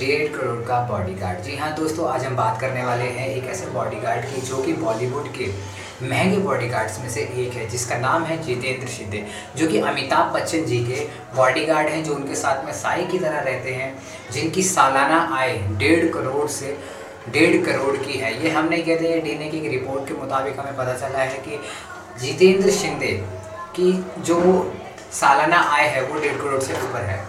डेढ़ करोड़ का बॉडीगार्ड। जी हाँ दोस्तों, आज हम बात करने वाले हैं एक ऐसे बॉडीगार्ड की जो कि बॉलीवुड के महंगे बॉडीगार्ड्स में से एक है, जिसका नाम है जितेंद्र शिंदे, जो कि अमिताभ बच्चन जी के बॉडीगार्ड हैं, जो उनके साथ में साई की तरह रहते हैं, जिनकी सालाना आय 1.5 करोड़ की है। ये हमने कहते हैं डीएनए की एक रिपोर्ट के मुताबिक हमें पता चला है कि जितेंद्र शिंदे की जो सालाना आय है वो 1.5 करोड़ से ऊपर है।